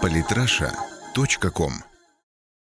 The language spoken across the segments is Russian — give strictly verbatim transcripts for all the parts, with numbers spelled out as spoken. Политраша точка ком.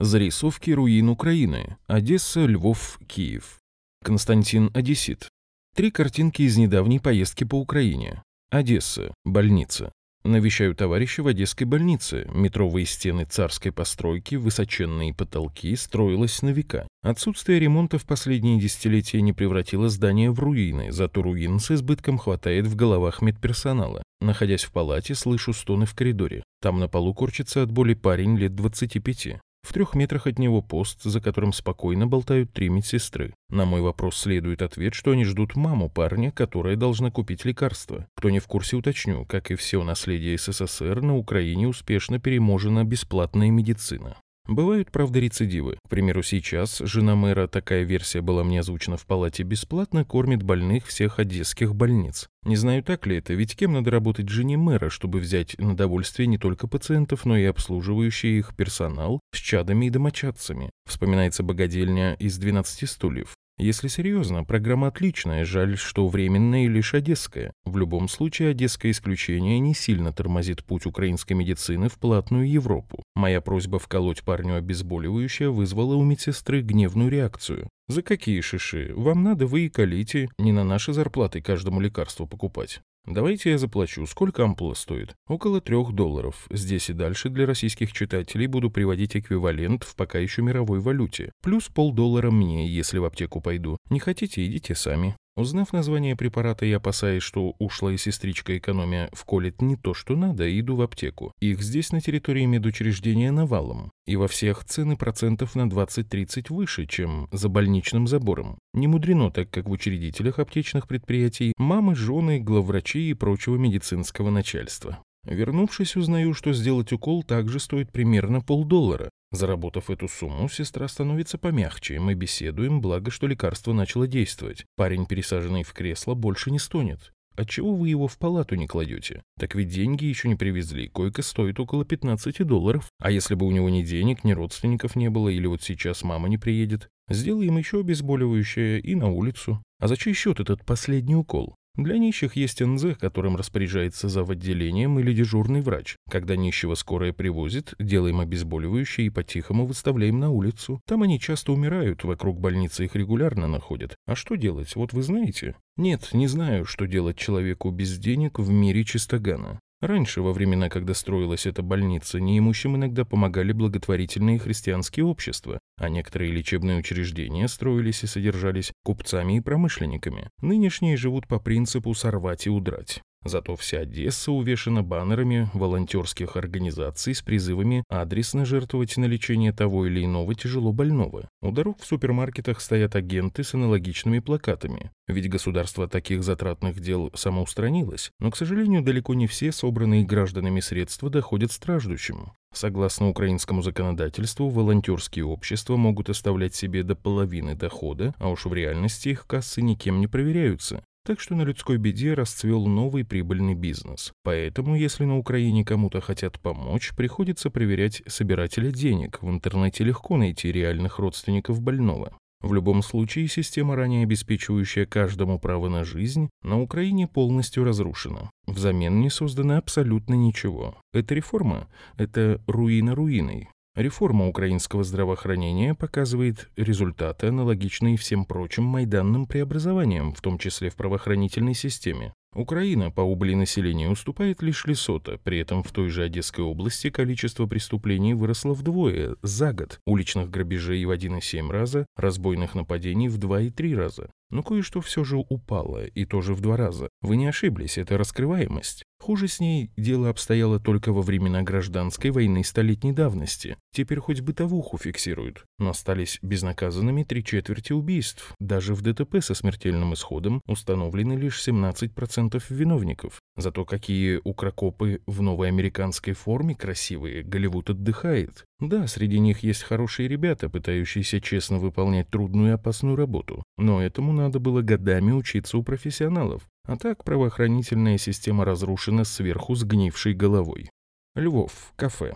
Зарисовки руин Украины. Одесса, Львов, Киев. Константин Одессит. Три картинки из недавней поездки по Украине. Одесса. Больница. Навещаю товарища в одесской больнице. Метровые стены царской постройки, высоченные потолки, строилось на века. Отсутствие ремонта в последние десятилетия не превратило здание в руины, зато руин с избытком хватает в головах медперсонала. Находясь в палате, слышу стоны в коридоре. Там на полу корчится от боли парень лет двадцати пяти. В трех метрах от него пост, за которым спокойно болтают три медсестры. На мой вопрос следует ответ, что они ждут маму парня, которая должна купить лекарства. Кто не в курсе, уточню, как и все наследие СССР, на Украине успешно переможена бесплатная медицина. Бывают, правда, рецидивы. К примеру, сейчас жена мэра, такая версия была мне озвучена в палате, бесплатно кормит больных всех одесских больниц. Не знаю, так ли это, ведь кем надо работать жене мэра, чтобы взять на довольствие не только пациентов, но и обслуживающий их персонал с чадами и домочадцами. Вспоминается богадельня из двенадцати стульев. Если серьезно, программа отличная, жаль, что временная и лишь одесская. В любом случае, одесское исключение не сильно тормозит путь украинской медицины в платную Европу. Моя просьба вколоть парню обезболивающее вызвала у медсестры гневную реакцию. «За какие шиши? Вам надо, вы и колите, не на наши зарплаты каждому лекарство покупать». Давайте я заплачу. Сколько ампула стоит? Около трех долларов. Здесь и дальше для российских читателей буду приводить эквивалент в пока еще мировой валюте. Плюс полдоллара мне, если в аптеку пойду. Не хотите, идите сами. Узнав название препарата, я опасаюсь, что ушлая сестричка экономия вколет не то, что надо, и иду в аптеку. Их здесь на территории медучреждения навалом. И во всех цены процентов на двадцать-тридцать выше, чем за больничным забором. Не мудрено, так как в учредителях аптечных предприятий мамы, жены, главврачи и прочего медицинского начальства. Вернувшись, узнаю, что сделать укол также стоит примерно полдоллара. Заработав эту сумму, сестра становится помягче, мы беседуем, благо, что лекарство начало действовать. Парень, пересаженный в кресло, больше не стонет. Отчего вы его в палату не кладете? Так ведь деньги еще не привезли, койка стоит около пятнадцати долларов. А если бы у него ни денег, ни родственников не было, или вот сейчас мама не приедет? Сделаем еще обезболивающее и на улицу. А за чей счет этот последний укол? Для нищих есть эн зэ, которым распоряжается завотделением или дежурный врач. Когда нищего скорая привозит, делаем обезболивающее и по-тихому выставляем на улицу. Там они часто умирают, вокруг больницы их регулярно находят. А что делать, вот вы знаете? Нет, не знаю, что делать человеку без денег в мире чистогана. Раньше, во времена, когда строилась эта больница, неимущим иногда помогали благотворительные христианские общества, а некоторые лечебные учреждения строились и содержались купцами и промышленниками. Нынешние живут по принципу «сорвать и удрать». Зато вся Одесса увешана баннерами волонтерских организаций с призывами адресно жертвовать на лечение того или иного тяжело больного. У дорог в супермаркетах стоят агенты с аналогичными плакатами. Ведь государство таких затратных дел самоустранилось, но, к сожалению, далеко не все собранные гражданами средства доходят страждущим. Согласно украинскому законодательству, волонтерские общества могут оставлять себе до половины дохода, а уж в реальности их кассы никем не проверяются. Так что на людской беде расцвел новый прибыльный бизнес. Поэтому, если на Украине кому-то хотят помочь, приходится проверять собирателя денег. В интернете легко найти реальных родственников больного. В любом случае, система, ранее обеспечивающая каждому право на жизнь, на Украине полностью разрушена. Взамен не создано абсолютно ничего. Это реформа? Это руина руиной. Реформа украинского здравоохранения показывает результаты, аналогичные всем прочим майданным преобразованиям, в том числе в правоохранительной системе. Украина по убыли населения уступает лишь Лесото, при этом в той же Одесской области количество преступлений выросло вдвое за год, уличных грабежей в один и семь раза, разбойных нападений в два и три раза. Но кое-что все же упало, и тоже в два раза. Вы не ошиблись, это раскрываемость. Хуже с ней дело обстояло только во времена гражданской войны столетней давности. Теперь хоть бытовуху фиксируют. Но остались безнаказанными три четверти убийств. Даже в дэ тэ пэ со смертельным исходом установлены лишь семнадцать процентов виновников. Зато какие укрокопы в новой американской форме красивые, Голливуд отдыхает. Да, среди них есть хорошие ребята, пытающиеся честно выполнять трудную и опасную работу. Но этому надо было годами учиться у профессионалов. А так правоохранительная система разрушена сверху сгнившей головой. Львов. Кафе.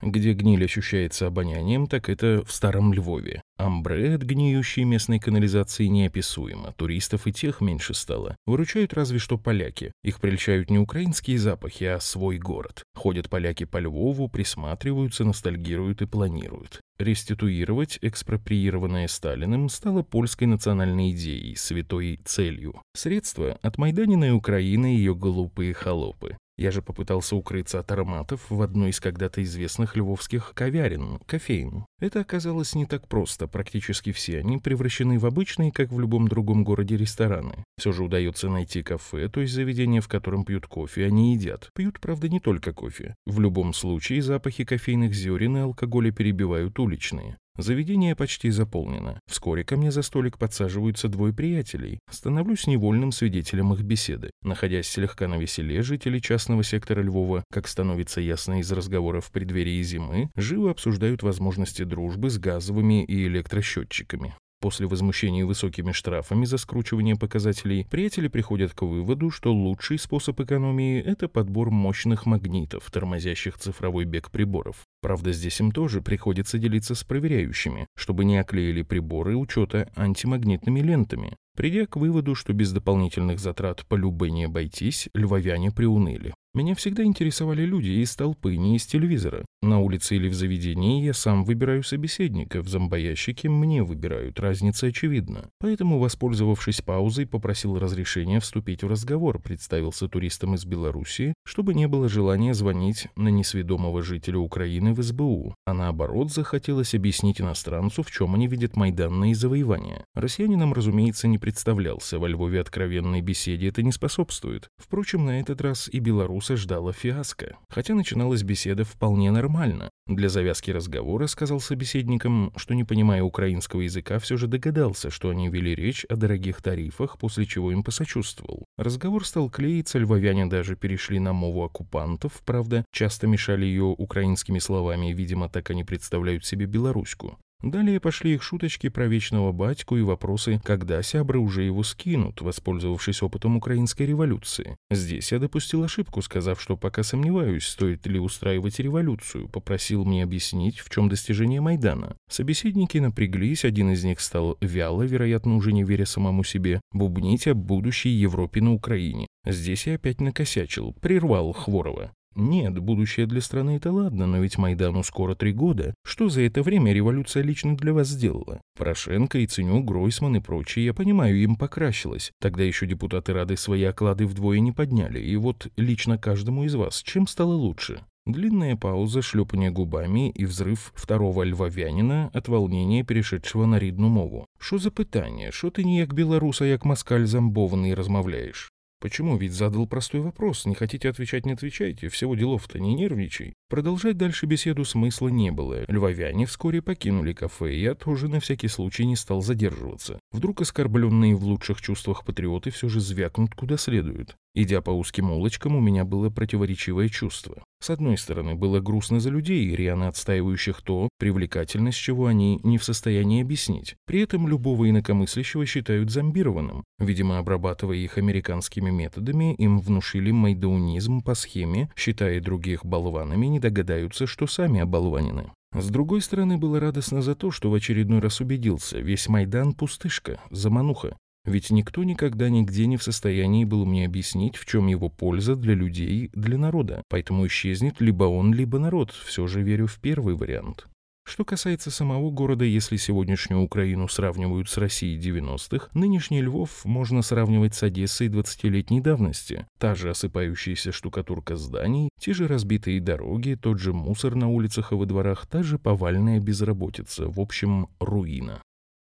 Где гниль ощущается обонянием, так это в Старом Львове. Амбре от гниющей местной канализации неописуемо, туристов и тех меньше стало. Выручают разве что поляки. Их прельщают не украинские запахи, а свой город. Ходят поляки по Львову, присматриваются, ностальгируют и планируют. Реституировать экспроприированное Сталиным стало польской национальной идеей, святой целью. Средства от Майданиной Украины и ее глупые холопы. Я же попытался укрыться от ароматов в одной из когда-то известных львовских ковярен, кофеин. Это оказалось не так просто, практически все они превращены в обычные, как в любом другом городе, рестораны. Все же удается найти кафе, то есть заведение, в котором пьют кофе, а не едят. Пьют, правда, не только кофе. В любом случае запахи кофейных зерен и алкоголя перебивают уличные. Заведение почти заполнено. Вскоре ко мне за столик подсаживаются двое приятелей. Становлюсь невольным свидетелем их беседы. Находясь слегка навеселе, жители частного сектора Львова, как становится ясно из разговоров в преддверии зимы, живо обсуждают возможности дружбы с газовыми и электросчетчиками. После возмущения высокими штрафами за скручивание показателей, приятели приходят к выводу, что лучший способ экономии – это подбор мощных магнитов, тормозящих цифровой бег приборов. Правда, здесь им тоже приходится делиться с проверяющими, чтобы не оклеили приборы учета антимагнитными лентами. Придя к выводу, что без дополнительных затрат полюбы не обойтись, львовяне приуныли. Меня всегда интересовали люди из толпы, не из телевизора. На улице или в заведении я сам выбираю собеседника, в зомбоящике мне выбирают, разница очевидна. Поэтому, воспользовавшись паузой, попросил разрешения вступить в разговор, представился туристом из Белоруссии, чтобы не было желания звонить на несведомого жителя Украины в СБУ, а наоборот захотелось объяснить иностранцу, в чем они видят майданные завоевания. Россиянинам, разумеется, не представлялся, во Львове откровенной беседе это не способствует. Впрочем, на этот раз и белоруса ждала фиаско, хотя начиналась беседа вполне нормально. Для завязки разговора сказал собеседникам, что, не понимая украинского языка, все же догадался, что они вели речь о дорогих тарифах, после чего им посочувствовал. Разговор стал клеиться, львовяне даже перешли на мову оккупантов, правда, часто мешали ее украинскими словами, и, видимо, так они представляют себе белоруську. Далее пошли их шуточки про вечного батьку и вопросы, когда сябры уже его скинут, воспользовавшись опытом украинской революции. Здесь я допустил ошибку, сказав, что пока сомневаюсь, стоит ли устраивать революцию, попросил мне объяснить, в чем достижение Майдана. Собеседники напряглись, один из них стал вяло, вероятно, уже не веря самому себе, бубнить о будущей Европе на Украине. Здесь я опять накосячил, прервал Хворова. Нет, будущее для страны это ладно, но ведь Майдану скоро три года. Что за это время революция лично для вас сделала? Порошенко, Иценю, Гройсман и прочие, я понимаю, им покрасилось. Тогда еще депутаты Рады свои оклады вдвое не подняли. И вот лично каждому из вас, чем стало лучше? Длинная пауза, шлепание губами и взрыв второго львовянина от волнения, перешедшего на рідну мову. Шо за питание? Шо ты не як белорус, а як москаль замбованный размовляешь? Почему? Ведь задал простой вопрос. Не хотите отвечать, не отвечайте. Всего делов-то, не нервничай. Продолжать дальше беседу смысла не было. Львовяне вскоре покинули кафе, и я тоже на всякий случай не стал задерживаться. Вдруг оскорбленные в лучших чувствах патриоты все же звякнут куда следует. Идя по узким улочкам, у меня было противоречивое чувство. С одной стороны, было грустно за людей, рьяно отстаивающих то, привлекательность чего они не в состоянии объяснить. При этом любого инакомыслящего считают зомбированным. Видимо, обрабатывая их американскими методами, им внушили майдаунизм по схеме, считая других болванами, не догадаются, что сами оболванены. С другой стороны, было радостно за то, что в очередной раз убедился, весь Майдан – пустышка, замануха. Ведь никто никогда нигде не в состоянии был мне объяснить, в чем его польза для людей, для народа. Поэтому исчезнет либо он, либо народ. Все же верю в первый вариант. Что касается самого города, если сегодняшнюю Украину сравнивают с Россией девяностых, нынешний Львов можно сравнивать с Одессой двадцатилетней давности. Та же осыпающаяся штукатурка зданий, те же разбитые дороги, тот же мусор на улицах и во дворах, та же повальная безработица, в общем, руина.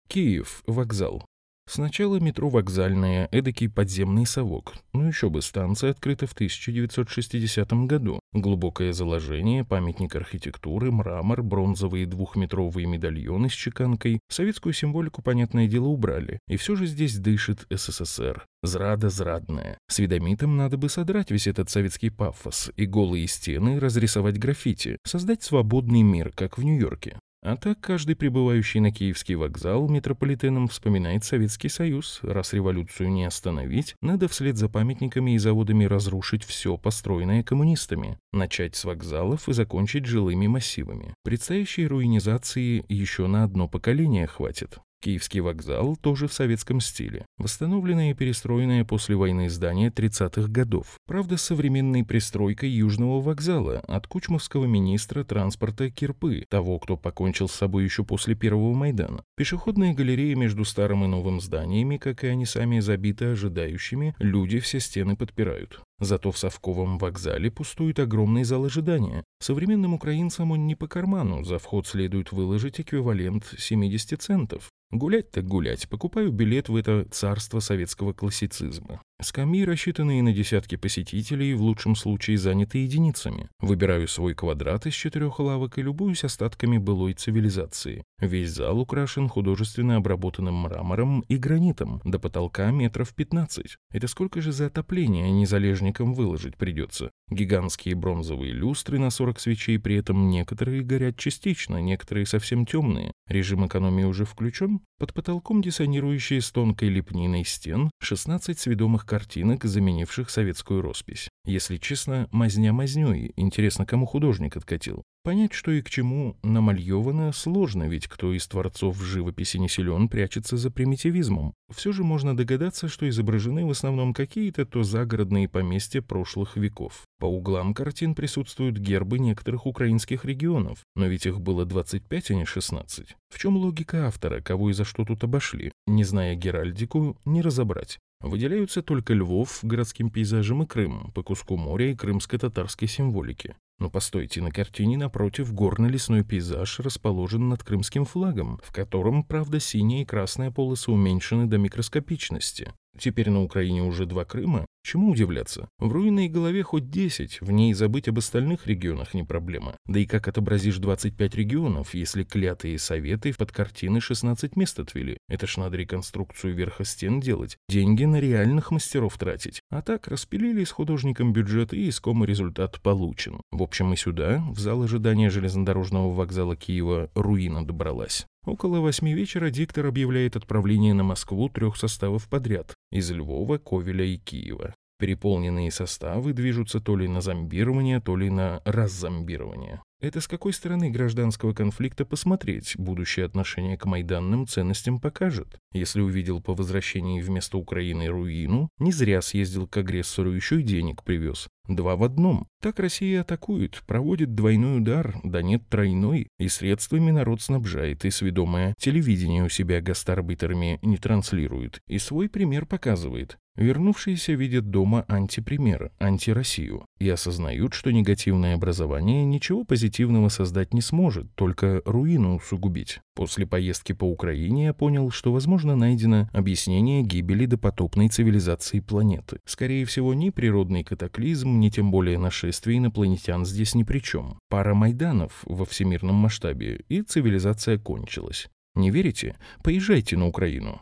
Киев, вокзал. Сначала метро «Вокзальное», эдакий подземный совок. Ну еще бы, станция открыта в тысяча девятьсот шестидесятом году. Глубокое заложение, памятник архитектуры, мрамор, бронзовые двухметровые медальоны с чеканкой. Советскую символику, понятное дело, убрали. И все же здесь дышит СССР. Зрада зрадная. Свідомитам надо бы содрать весь этот советский пафос и голые стены разрисовать граффити. Создать свободный мир, как в Нью-Йорке. А так каждый прибывающий на Киевский вокзал метрополитеном вспоминает Советский Союз. Раз революцию не остановить, надо вслед за памятниками и заводами разрушить все построенное коммунистами, начать с вокзалов и закончить жилыми массивами. Предстоящей руинизации еще на одно поколение хватит. Киевский вокзал тоже в советском стиле. Восстановленное и перестроенное после войны здание тридцатых годов. Правда, с современной пристройкой Южного вокзала от кучмовского министра транспорта Кирпы, того, кто покончил с собой еще после Первого Майдана. Пешеходные галереи между старым и новым зданиями, как и они сами, забиты ожидающими, люди все стены подпирают. Зато в совковом вокзале пустует огромный зал ожидания. Современным украинцам он не по карману, за вход следует выложить эквивалент семидесяти центов. Гулять так гулять, покупаю билет в это царство советского классицизма. Скамьи, рассчитанные на десятки посетителей, в лучшем случае заняты единицами. Выбираю свой квадрат из четырех лавок и любуюсь остатками былой цивилизации. Весь зал украшен художественно обработанным мрамором и гранитом, до потолка метров пятнадцать. Это сколько же за отопление незалежникам выложить придется? Гигантские бронзовые люстры на сорок свечей, при этом некоторые горят частично, некоторые совсем темные. Режим экономии уже включен. Под потолком диссонирующие с тонкой лепниной стен шестнадцать сведомых картинок, заменивших советскую роспись. Если честно, мазня мазнёй, интересно, кому художник откатил. Понять, что и к чему намальёвано, сложно, ведь кто из творцов в живописи не силен, прячется за примитивизмом. Все же можно догадаться, что изображены в основном какие-то то загородные поместья прошлых веков. По углам картин присутствуют гербы некоторых украинских регионов, но ведь их было двадцать пять, а не шестнадцать. В чем логика автора, кого и за что тут обошли? Не зная геральдику, не разобрать. Выделяются только Львов городским пейзажем и Крым, по куску моря и крымско-татарской символики. Но постойте, на картине напротив горно-лесной пейзаж расположен над крымским флагом, в котором, правда, синяя и красная полосы уменьшены до микроскопичности. Теперь на Украине уже два Крыма. Чему удивляться? В руинной голове хоть десять, в ней забыть об остальных регионах не проблема. Да и как отобразишь двадцать пять регионов, если клятые советы под картины шестнадцать мест отвели? Это ж надо реконструкцию верха стен делать, деньги на реальных мастеров тратить. А так распилили с художником бюджет, и искомый результат получен. В общем, мы сюда, в зал ожидания железнодорожного вокзала Киева, руина добралась. Около восьми вечера диктор объявляет отправление на Москву трех составов подряд – из Львова, Ковеля и Киева. Переполненные составы движутся то ли на зомбирование, то ли на раззомбирование. Это с какой стороны гражданского конфликта посмотреть, будущее отношение к майданным ценностям покажет. Если увидел по возвращении вместо Украины руину, не зря съездил к агрессору, еще и денег привез. Два в одном. Так Россия атакует, проводит двойной удар, да нет тройной, и средствами народ снабжает, и сведомое телевидение у себя гастарбайтерами не транслирует, и свой пример показывает. Вернувшиеся видят дома антипример, антироссию, и осознают, что негативное образование ничего позитивного создать не сможет, только руину усугубить. После поездки по Украине я понял, что, возможно, найдено объяснение гибели допотопной цивилизации планеты. Скорее всего, ни природный катаклизм, ни тем более нашествие инопланетян здесь ни при чем. Пара майданов во всемирном масштабе, и цивилизация кончилась. Не верите? Поезжайте на Украину.